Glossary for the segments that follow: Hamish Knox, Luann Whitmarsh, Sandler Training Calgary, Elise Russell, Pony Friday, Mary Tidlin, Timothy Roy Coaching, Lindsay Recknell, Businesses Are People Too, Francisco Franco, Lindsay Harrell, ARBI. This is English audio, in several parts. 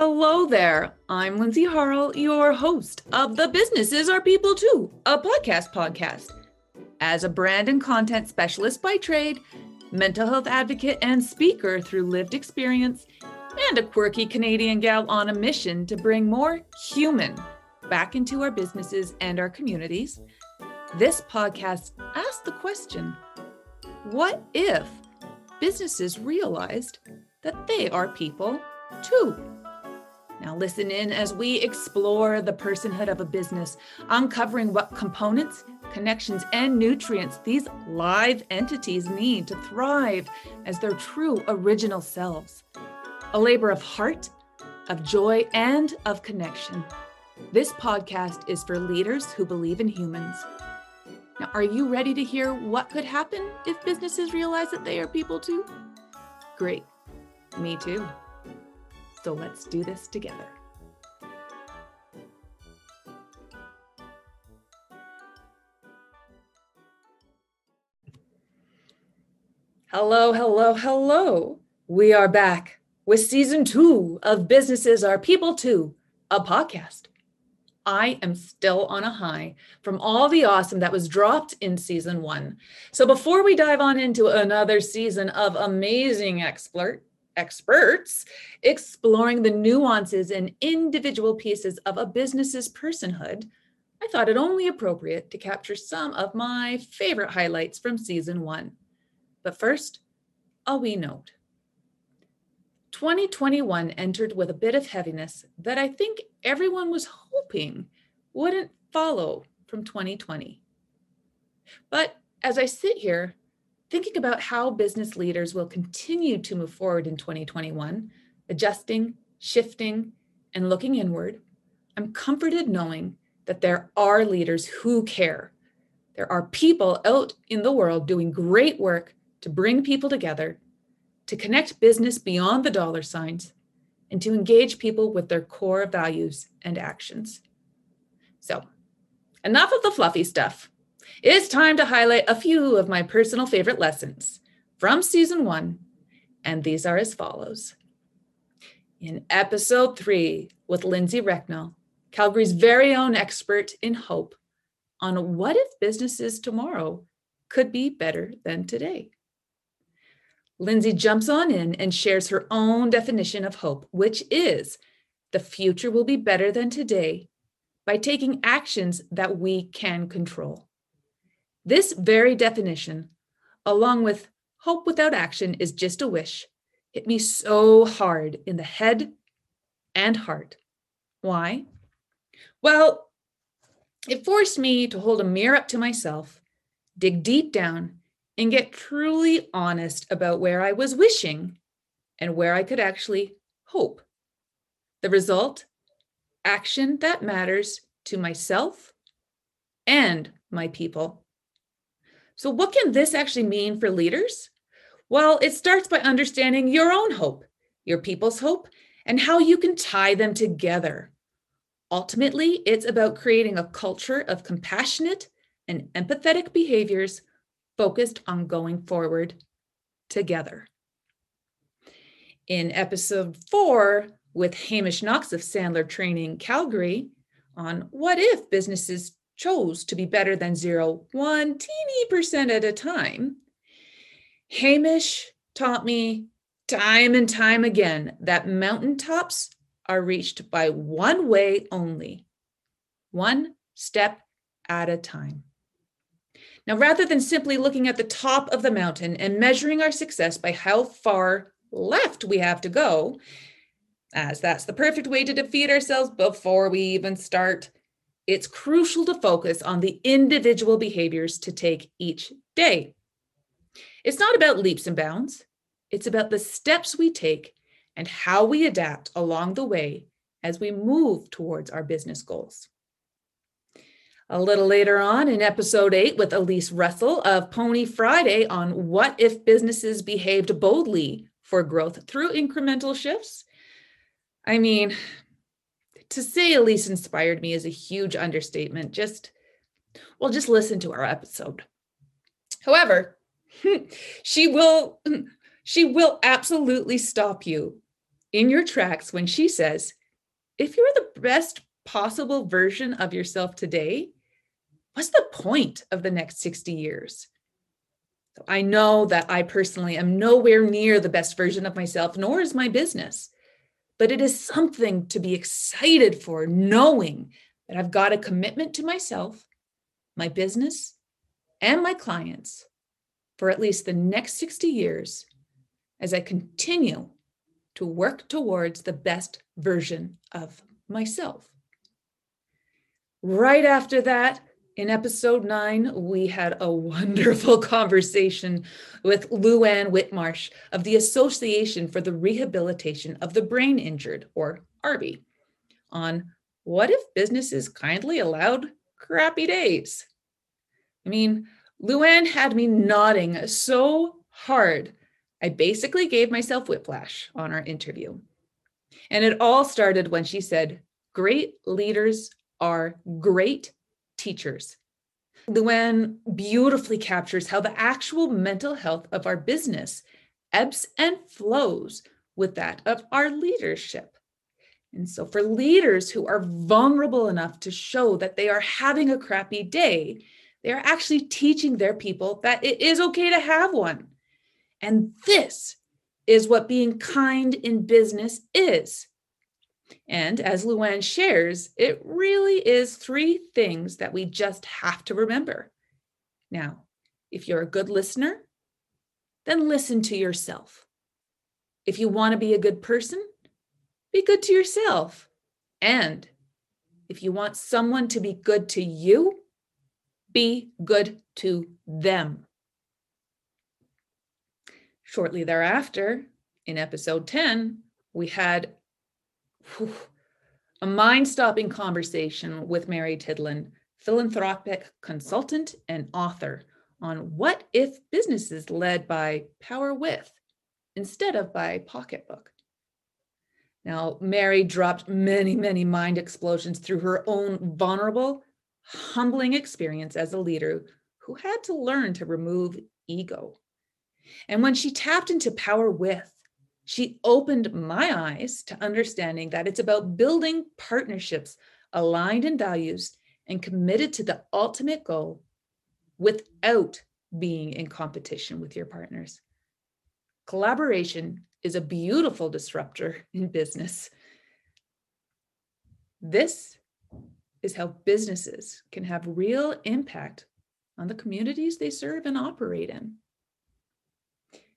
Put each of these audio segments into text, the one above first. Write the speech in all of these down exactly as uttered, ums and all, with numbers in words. Hello there. I'm Lindsay Harrell, your host of the Businesses Are People Too, a podcast podcast. As a brand and content specialist by trade, mental health advocate and speaker through lived experience, and a quirky Canadian gal on a mission to bring more human back into our businesses and our communities, this podcast asks the question, what if businesses realized that they are people too? Now listen in as we explore the personhood of a business, uncovering what components, connections, and nutrients these live entities need to thrive as their true original selves. A labor of heart, of joy, and of connection. This podcast is for leaders who believe in humans. Now, are you ready to hear what could happen if businesses realize that they are people too? Great, me too. So let's do this together. Hello, hello, hello. We are back with season two of Businesses Are People Too, a podcast. I am still on a high from all the awesome that was dropped in season one. So before we dive on into another season of amazing expert, experts exploring the nuances and individual pieces of a business's personhood, I thought it only appropriate to capture some of my favorite highlights from season one. But first, a wee note. twenty twenty-one entered with a bit of heaviness that I think everyone was hoping wouldn't follow from twenty twenty. But as I sit here, thinking about how business leaders will continue to move forward in twenty twenty-one, adjusting, shifting, and looking inward, I'm comforted knowing that there are leaders who care. There are people out in the world doing great work to bring people together, to connect business beyond the dollar signs, and to engage people with their core values and actions. So, enough of the fluffy stuff. It's time to highlight a few of my personal favorite lessons from season one, and these are as follows. In episode three with Lindsay Recknell, Calgary's very own expert in hope, on what if businesses tomorrow could be better than today. Lindsay jumps on in and shares her own definition of hope, which is the future will be better than today by taking actions that we can control. This very definition, along with hope without action is just a wish, hit me so hard in the head and heart. Why? Well, it forced me to hold a mirror up to myself, dig deep down, and get truly honest about where I was wishing and where I could actually hope. The result? Action that matters to myself and my people. So what can this actually mean for leaders? Well, it starts by understanding your own hope, your people's hope, and how you can tie them together. Ultimately, it's about creating a culture of compassionate and empathetic behaviors focused on going forward together. In episode four with Hamish Knox of Sandler Training Calgary on what if businesses chose to be better than zero, one teeny percent at a time, Hamish taught me time and time again that mountaintops are reached by one way only, one step at a time. Now, rather than simply looking at the top of the mountain and measuring our success by how far left we have to go, as that's the perfect way to defeat ourselves before we even start, it's crucial to focus on the individual behaviors to take each day. It's not about leaps and bounds. It's about the steps we take and how we adapt along the way as we move towards our business goals. A little later on in episode eight with Elise Russell of Pony Friday on what if businesses behaved boldly for growth through incremental shifts. I mean, to say Elise inspired me is a huge understatement. Just, well, just listen to our episode. However, she will, she will absolutely stop you in your tracks when she says, if you're the best possible version of yourself today, what's the point of the next sixty years? I know that I personally am nowhere near the best version of myself, nor is my business, but it is something to be excited for, knowing that I've got a commitment to myself, my business, and my clients for at least the next sixty years as I continue to work towards the best version of myself. Right after that, in episode nine, we had a wonderful conversation with Luann Whitmarsh of the Association for the Rehabilitation of the Brain Injured, or A R B I, on what if businesses kindly allowed crappy days? I mean, Luann had me nodding so hard, I basically gave myself whiplash on our interview. And it all started when she said, great leaders are great teachers. Luann beautifully captures how the actual mental health of our business ebbs and flows with that of our leadership. And so for leaders who are vulnerable enough to show that they are having a crappy day, they are actually teaching their people that it is okay to have one. And this is what being kind in business is. And as Luann shares, it really is three things that we just have to remember. Now, if you're a good listener, then listen to yourself. If you want to be a good person, be good to yourself. And if you want someone to be good to you, be good to them. Shortly thereafter, in episode ten, we had a mind-stopping conversation with Mary Tidlin, philanthropic consultant and author, on what if businesses led by power with instead of by pocketbook. Now, Mary dropped many, many mind explosions through her own vulnerable, humbling experience as a leader who had to learn to remove ego. And when she tapped into power with, she opened my eyes to understanding that it's about building partnerships aligned in values and committed to the ultimate goal without being in competition with your partners. Collaboration is a beautiful disruptor in business. This is how businesses can have real impact on the communities they serve and operate in.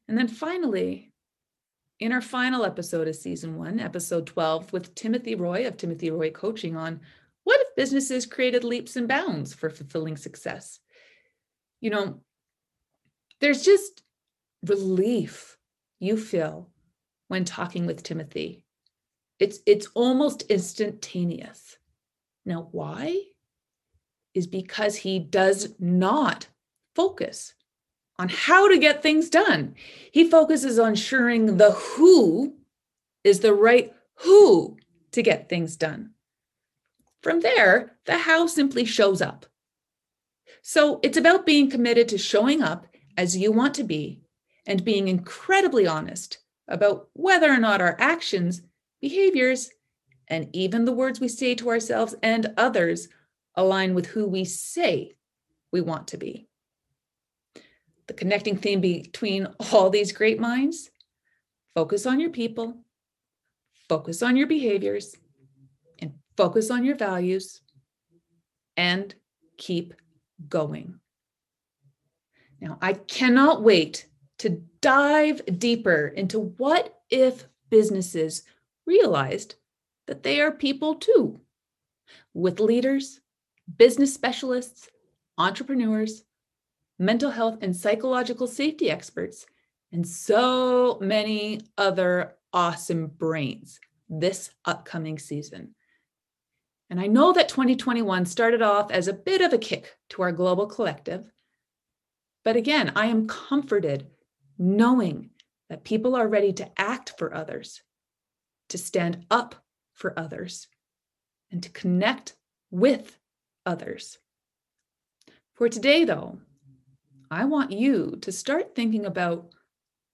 And then finally, in our final episode of season one, episode twelve, with Timothy Roy of Timothy Roy Coaching on what if businesses created leaps and bounds for fulfilling success? You know, there's just relief you feel when talking with Timothy. It's, it's almost instantaneous. Now, why? Is because he does not focus on how to get things done. He focuses on ensuring the who is the right who to get things done. From there, the how simply shows up. So it's about being committed to showing up as you want to be and being incredibly honest about whether or not our actions, behaviors, and even the words we say to ourselves and others align with who we say we want to be. The connecting theme between all these great minds: focus on your people, focus on your behaviors, and focus on your values, and keep going. Now, I cannot wait to dive deeper into what if businesses realized that they are people too, with leaders, business specialists, entrepreneurs, mental health and psychological safety experts, and so many other awesome brains this upcoming season. And I know that twenty twenty-one started off as a bit of a kick to our global collective, but again, I am comforted knowing that people are ready to act for others, to stand up for others, and to connect with others. For today, though, I want you to start thinking about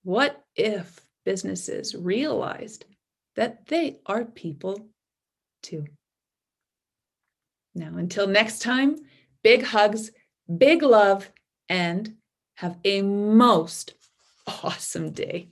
what if businesses realized that they are people too. Now, until next time, big hugs, big love, and have a most awesome day.